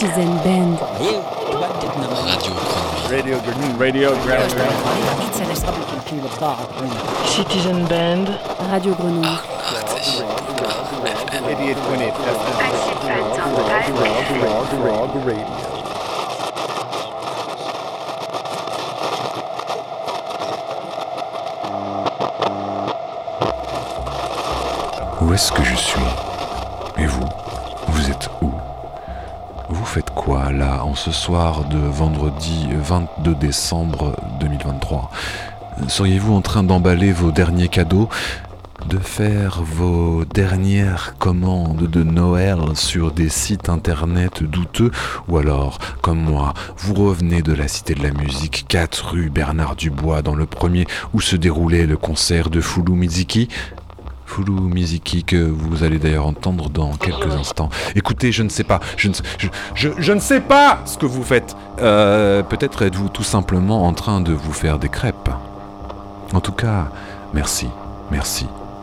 Citizen Band. Radio Grenouille. Radio Grenouille. Citizen Band. Radio Grenouille. Où est-ce que je suis ? Et vous ? Vous êtes où ? Vous faites quoi là, en ce soir de vendredi 22 décembre 2023 ? Seriez-vous en train d'emballer vos derniers cadeaux ? De faire vos dernières commandes de Noël sur des sites internet douteux, ou alors, comme moi, vous revenez de la Cité de la Musique, 4 rue Bernard Dubois, dans le premier où se déroulait le concert de Fulu Miziki. Fulu Miziki que vous allez d'ailleurs entendre dans quelques instants. Écoutez, je ne sais pas ce que vous faites. Peut-être êtes-vous tout simplement en train de vous faire des crêpes. En tout cas, merci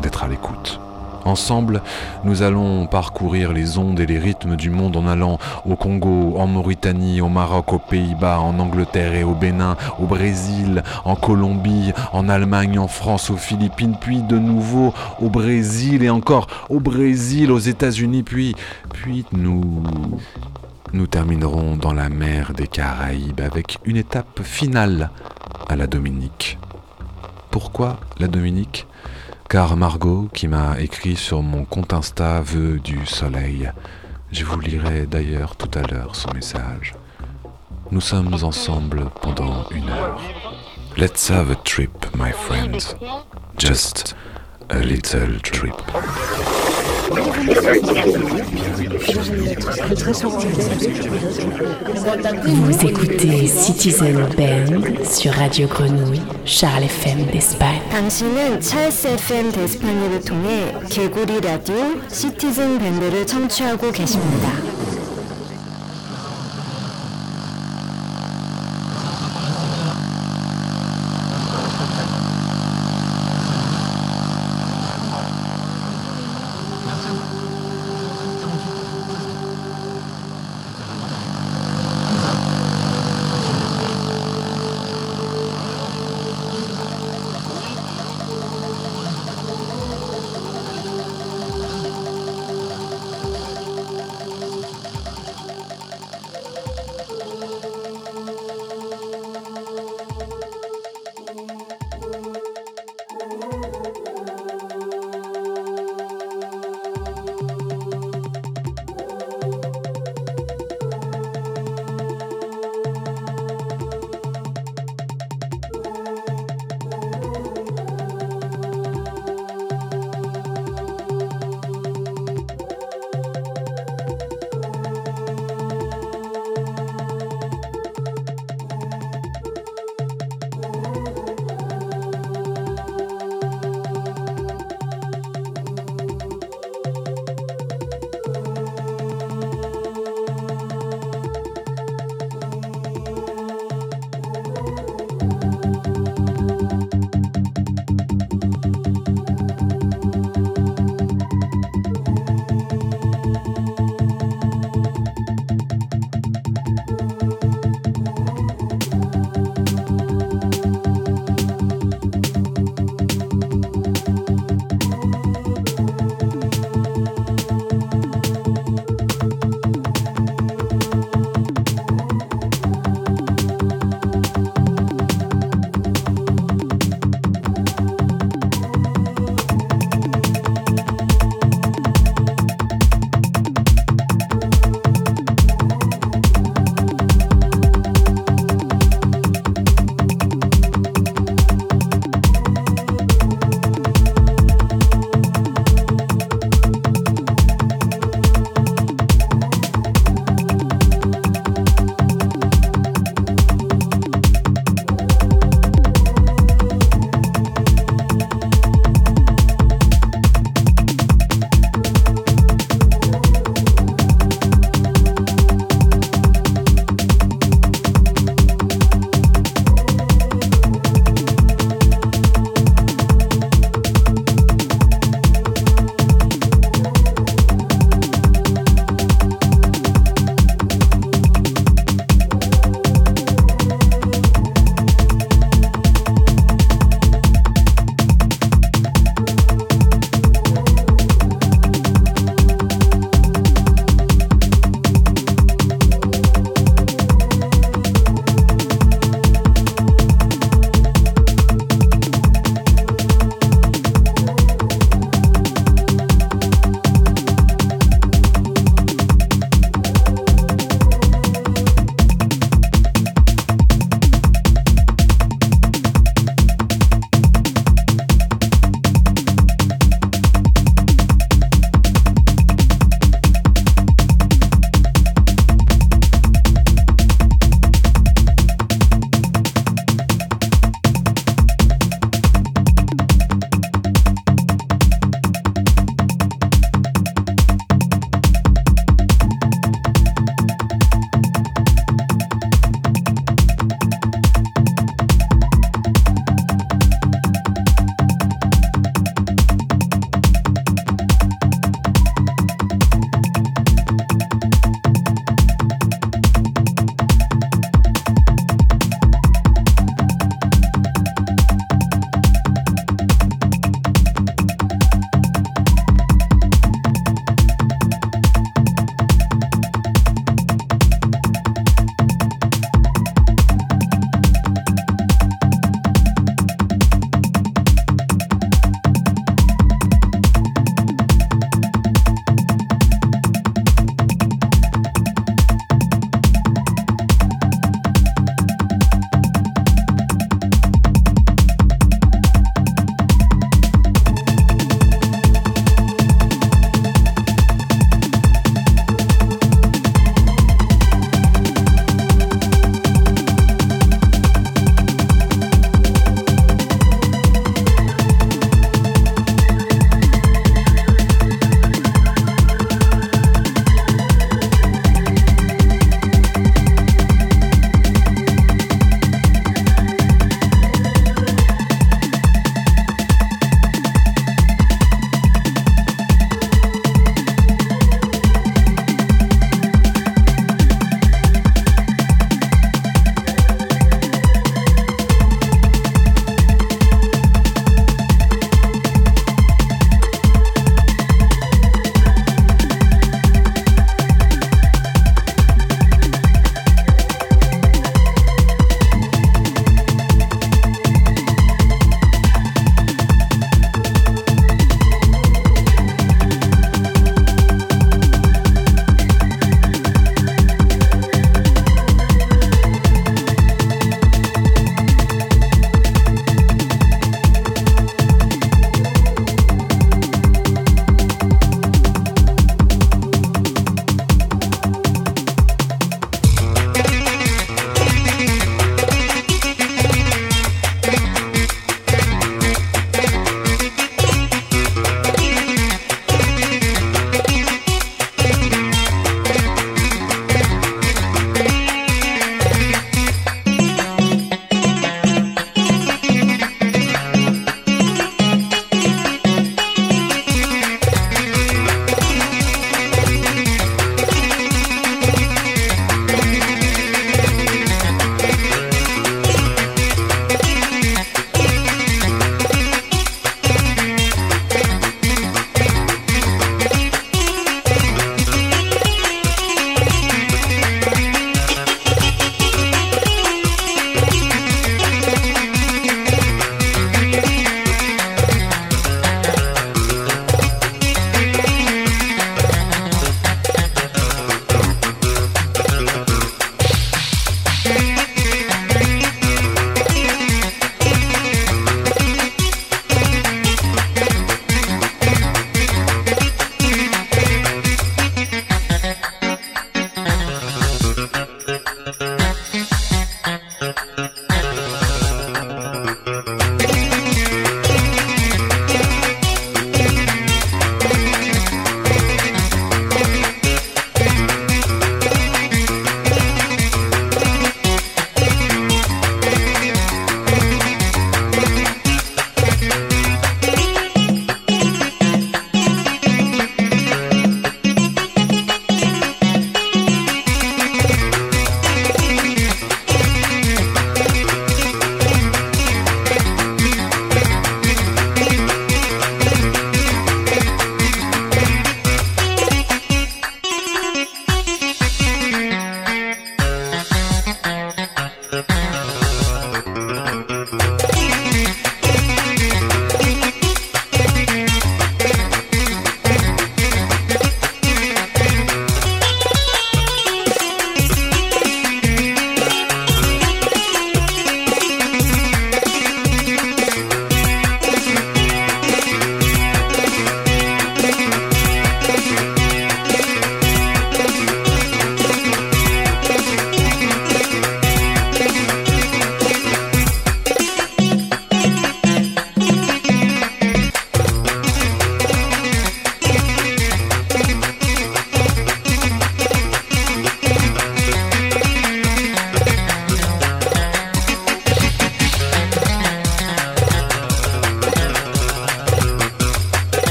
d'être à l'écoute. Ensemble, nous allons parcourir les ondes et les rythmes du monde en allant au Congo, en Mauritanie, au Maroc, aux Pays-Bas, en Angleterre et au Bénin, au Brésil, en Colombie, en Allemagne, en France, aux Philippines, puis de nouveau au Brésil et encore au Brésil, aux États-Unis, puis nous terminerons dans la mer des Caraïbes avec une étape finale à la Dominique. Pourquoi la Dominique ? Car Margot, qui m'a écrit sur mon compte Insta, veut du soleil. Je vous lirai d'ailleurs tout à l'heure son message. Nous sommes ensemble pendant 1 heure. Let's have a trip, my friends. Just a little trip. Vous écoutez Citizen Band sur Radio Grenouille, Charles FM d'Espagne. 당신은 Charles FM d'Espagne 통해 개구리 라디오 Citizen Band를 청취하고 계십니다.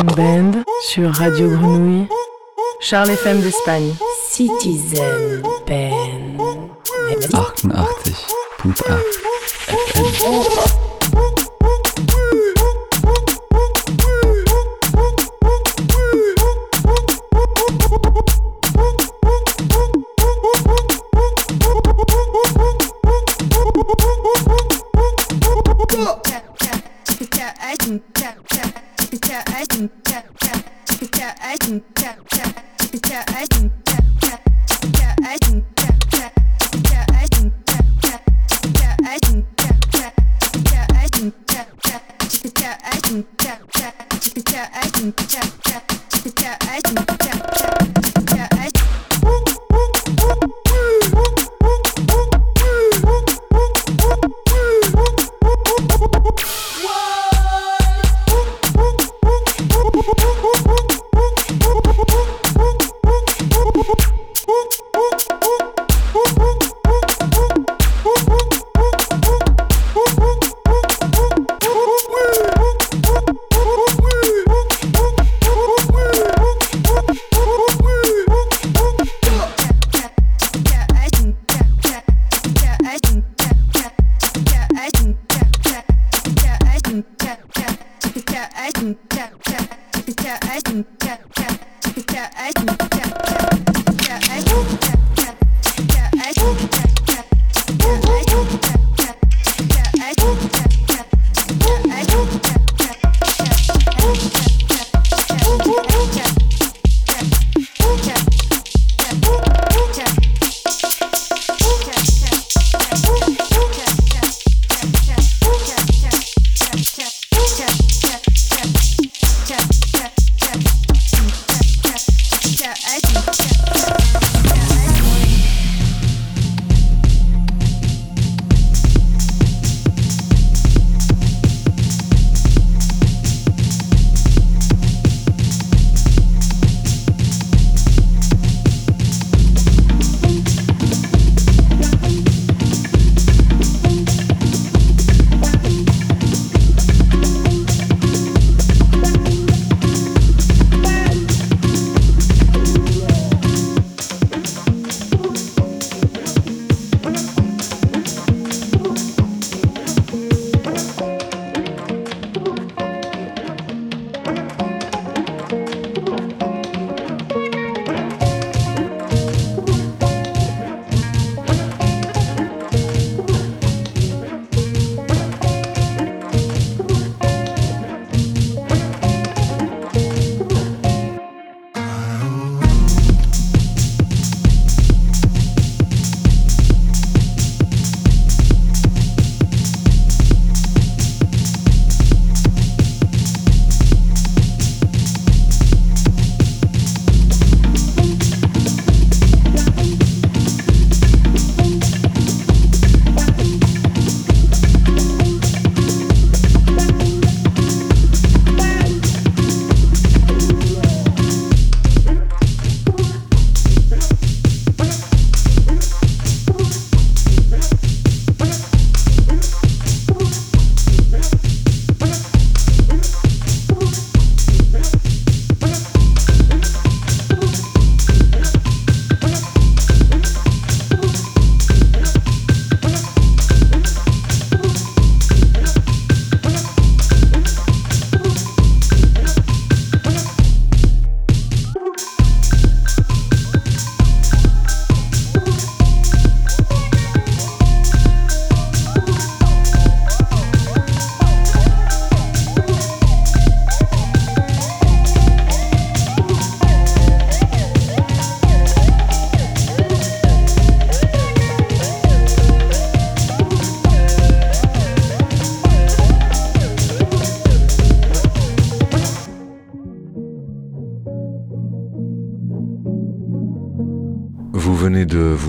Citizen Band sur Radio Grenouille. Charles FM d'Espagne. Citizen Band. 88.8 FM.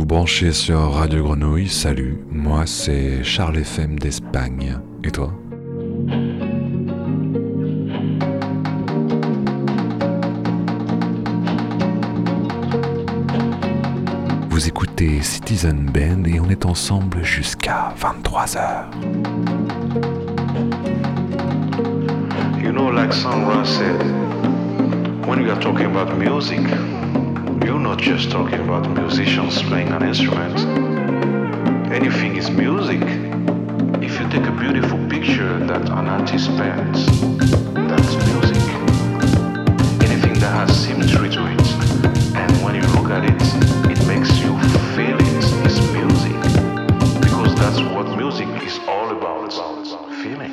Branché sur Radio Grenouille, salut, moi c'est Charles FM d'Espagne, et toi ? Vous écoutez Citizen Band et on est ensemble jusqu'à 23h. You know, like Sam Rao said, when we are talking about music, you're not just talking about musicians playing an instrument. Anything is music. If you take a beautiful picture that an artist paints, that's music. Anything that has symmetry to it, and when you look at it, it makes you feel it, is music. Because that's what music is all about, feeling.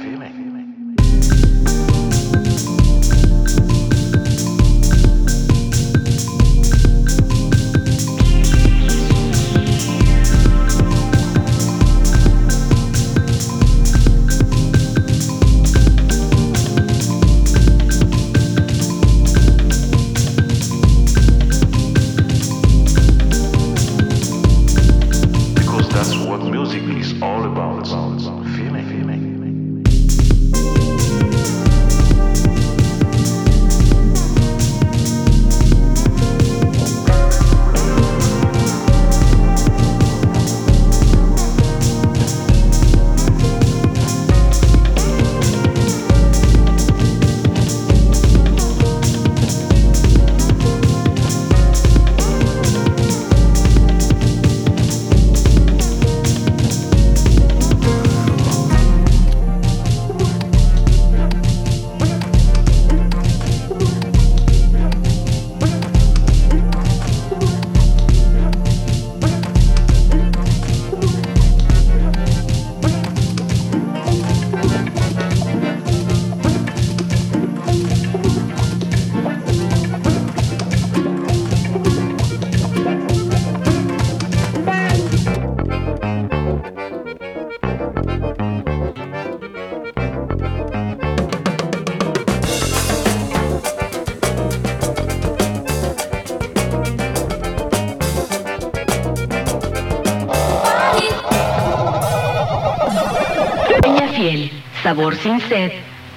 Sabor Sin Sed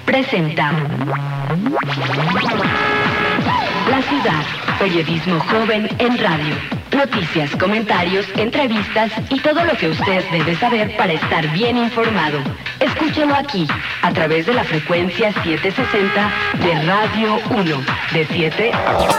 presenta La Ciudad, periodismo joven en radio. Noticias, comentarios, entrevistas y todo lo que usted debe saber para estar bien informado. Escúchelo aquí, a través de la frecuencia 760 de Radio 1, de 7 a...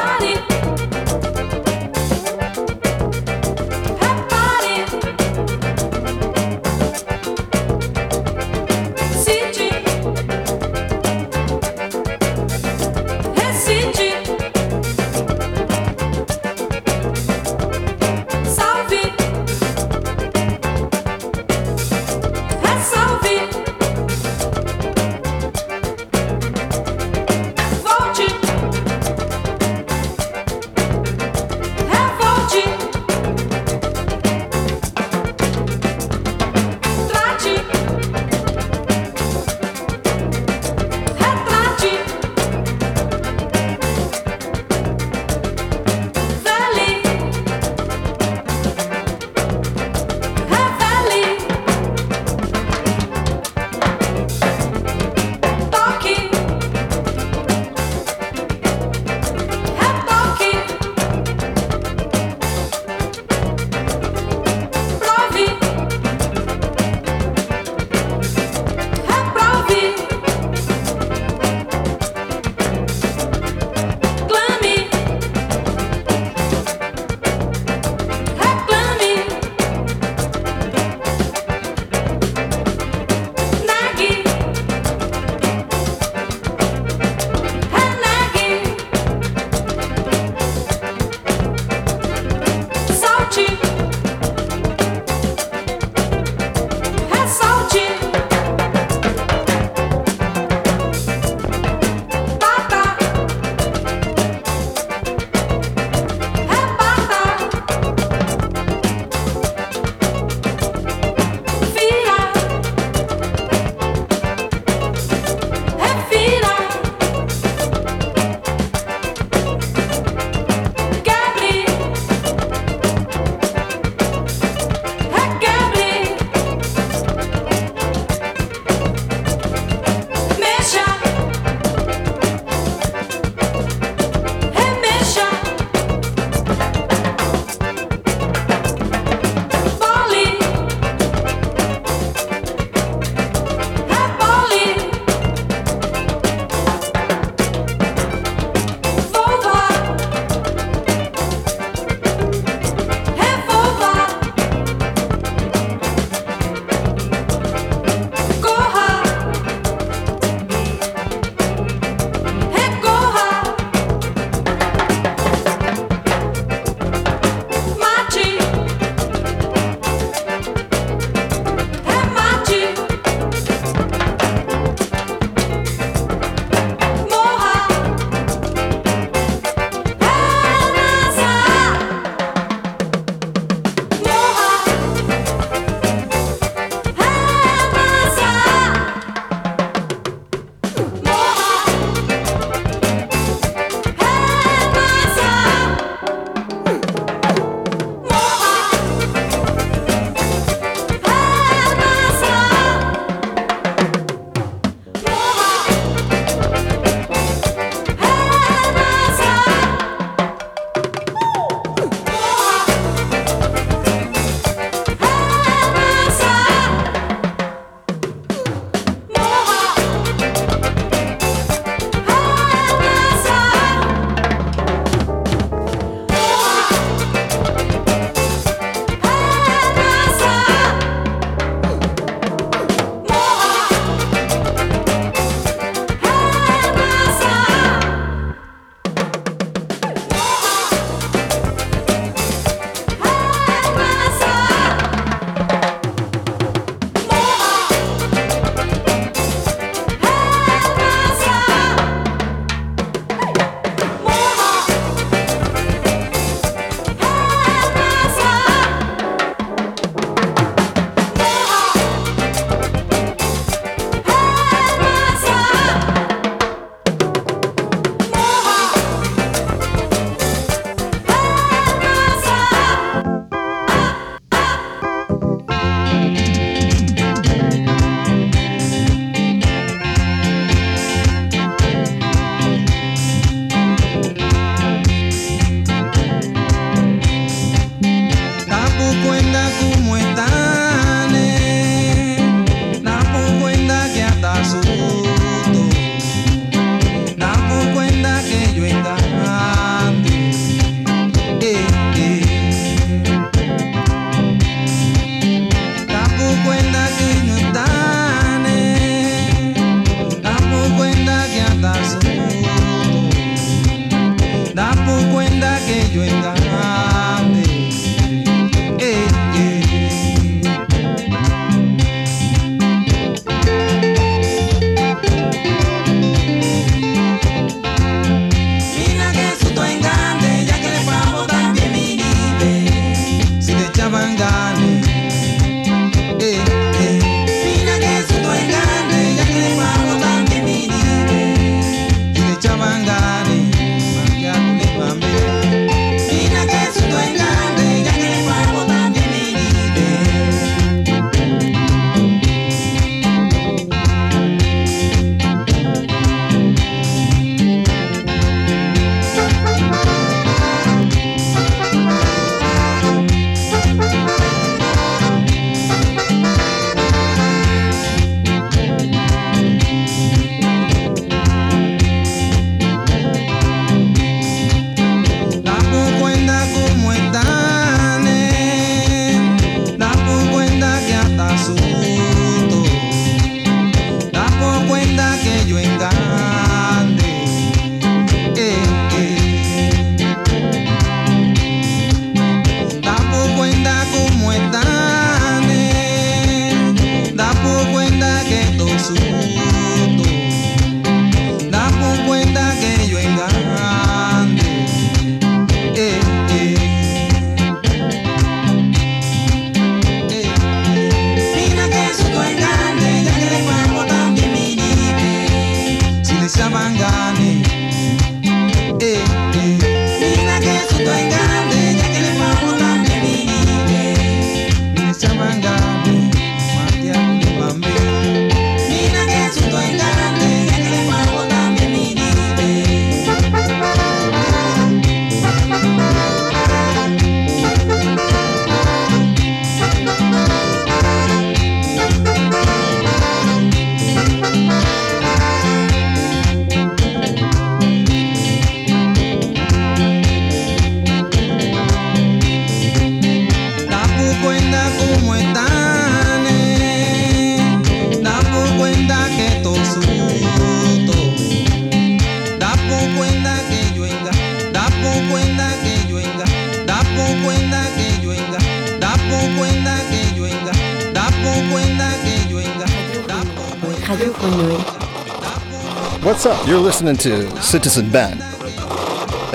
What's up? You're listening to Citizen Band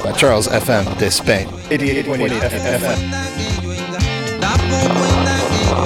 by Charles FM d'Espagne. 88.8 FM. That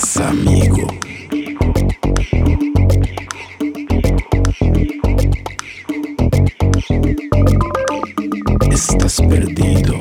Gracias, amigo. Estás perdido.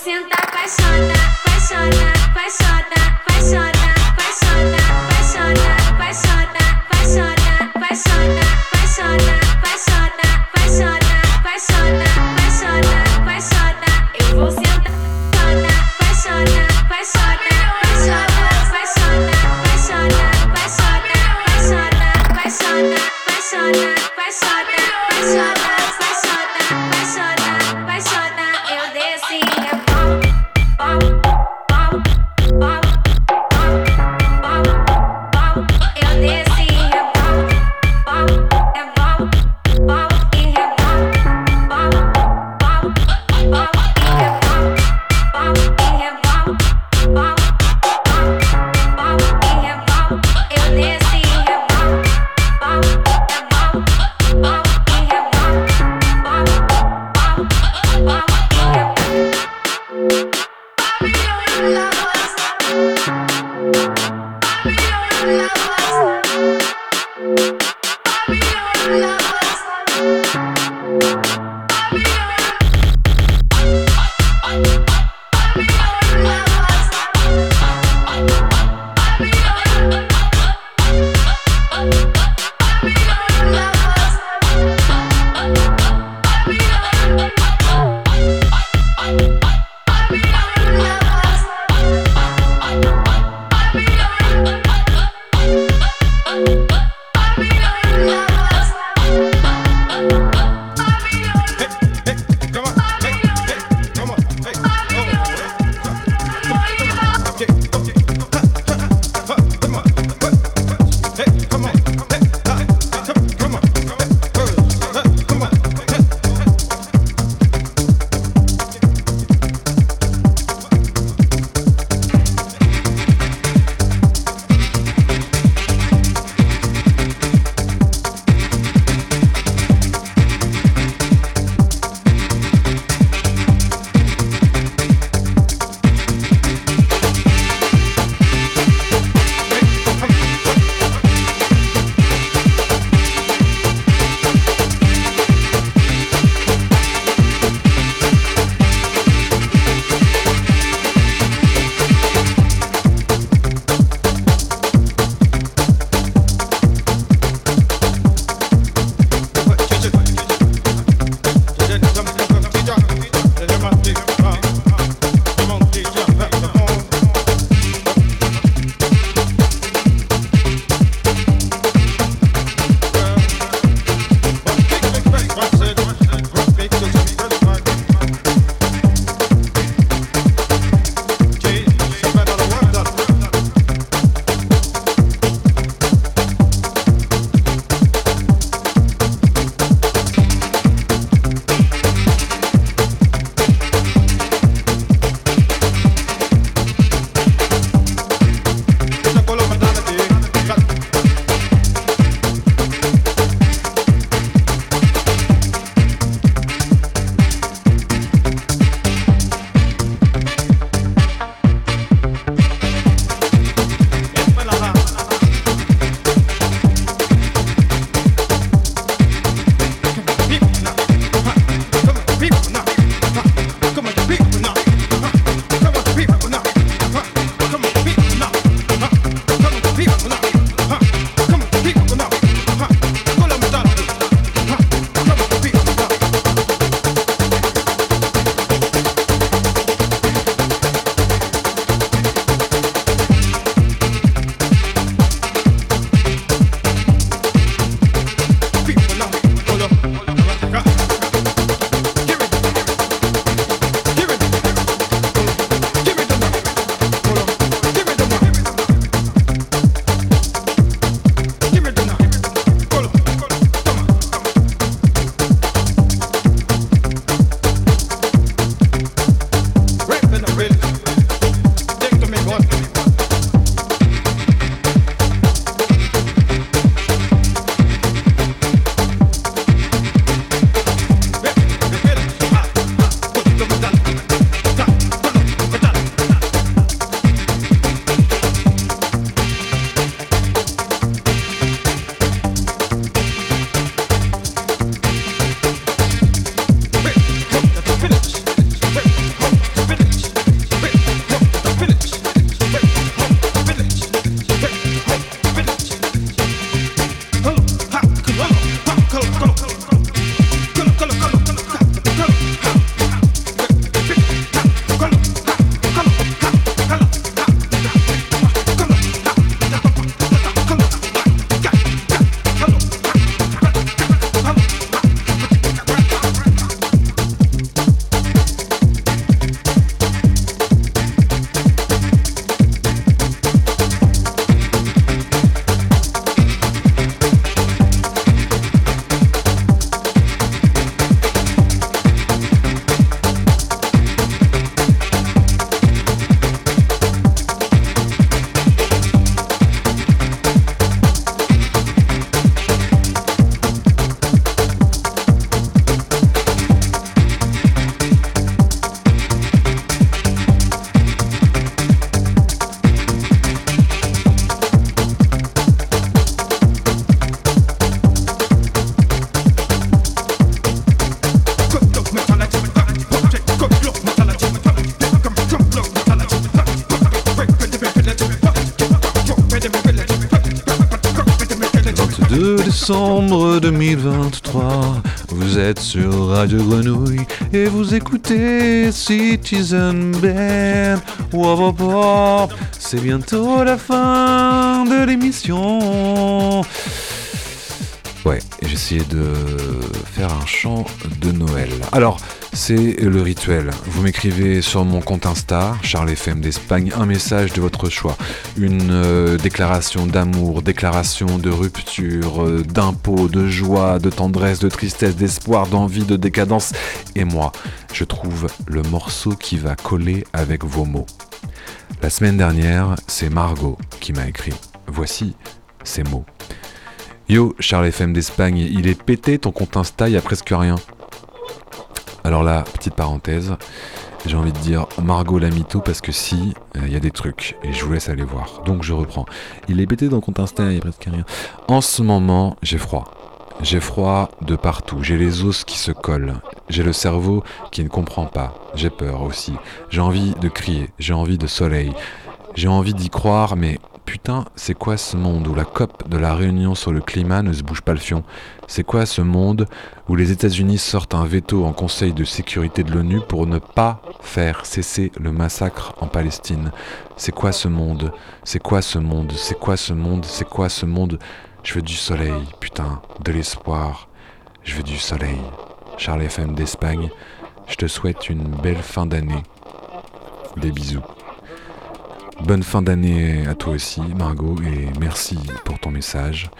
Sentar paixão. 22 décembre 2023, Vous êtes sur Radio Grenouille et vous écoutez Citizen Band. C'est bientôt la fin de l'émission. Ouais, j'essayais de faire un chant de Noël. Alors, c'est le rituel. Vous m'écrivez sur mon compte Insta, Charles FM d'Espagne, un message de votre choix. Une déclaration d'amour, déclaration de rupture, d'impôt, de joie, de tendresse, de tristesse, d'espoir, d'envie, de décadence. Et moi, je trouve le morceau qui va coller avec vos mots. La semaine dernière, c'est Margot qui m'a écrit. Voici ces mots. Yo, Charles FM d'Espagne, il est pété ton compte Insta, il y a presque rien. Alors là, petite parenthèse, j'ai envie de dire Margot la mytho parce que si, il y a des trucs et je vous laisse aller voir. Donc je reprends. Il est pété ton compte Insta, il y a presque rien. En ce moment, j'ai froid. J'ai froid de partout, j'ai les os qui se collent, j'ai le cerveau qui ne comprend pas, j'ai peur aussi, j'ai envie de crier, j'ai envie de soleil, j'ai envie d'y croire, mais putain, c'est quoi ce monde où la COP de la Réunion sur le climat ne se bouge pas le fion? C'est quoi ce monde où les États-Unis sortent un veto en Conseil de sécurité de l'ONU pour ne pas faire cesser le massacre en Palestine? C'est quoi ce monde? C'est quoi ce monde? C'est quoi ce monde? C'est quoi ce monde? Je veux du soleil, putain, de l'espoir. Je veux du soleil. Charles FM d'Espagne, je te souhaite une belle fin d'année. Des bisous. Bonne fin d'année à toi aussi, Margot, et merci pour ton message.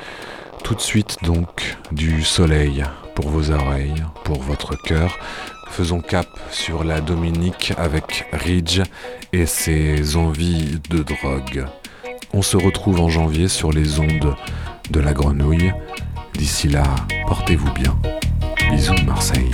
Tout de suite, donc, du soleil pour vos oreilles, pour votre cœur. Faisons cap sur la Dominique avec Ridge et ses envies de drogue. On se retrouve en janvier sur les ondes de la Grenouille. D'ici là, portez-vous bien. Bisous de Marseille.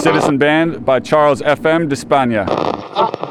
Citizen Band by Charles FM d'Espagne.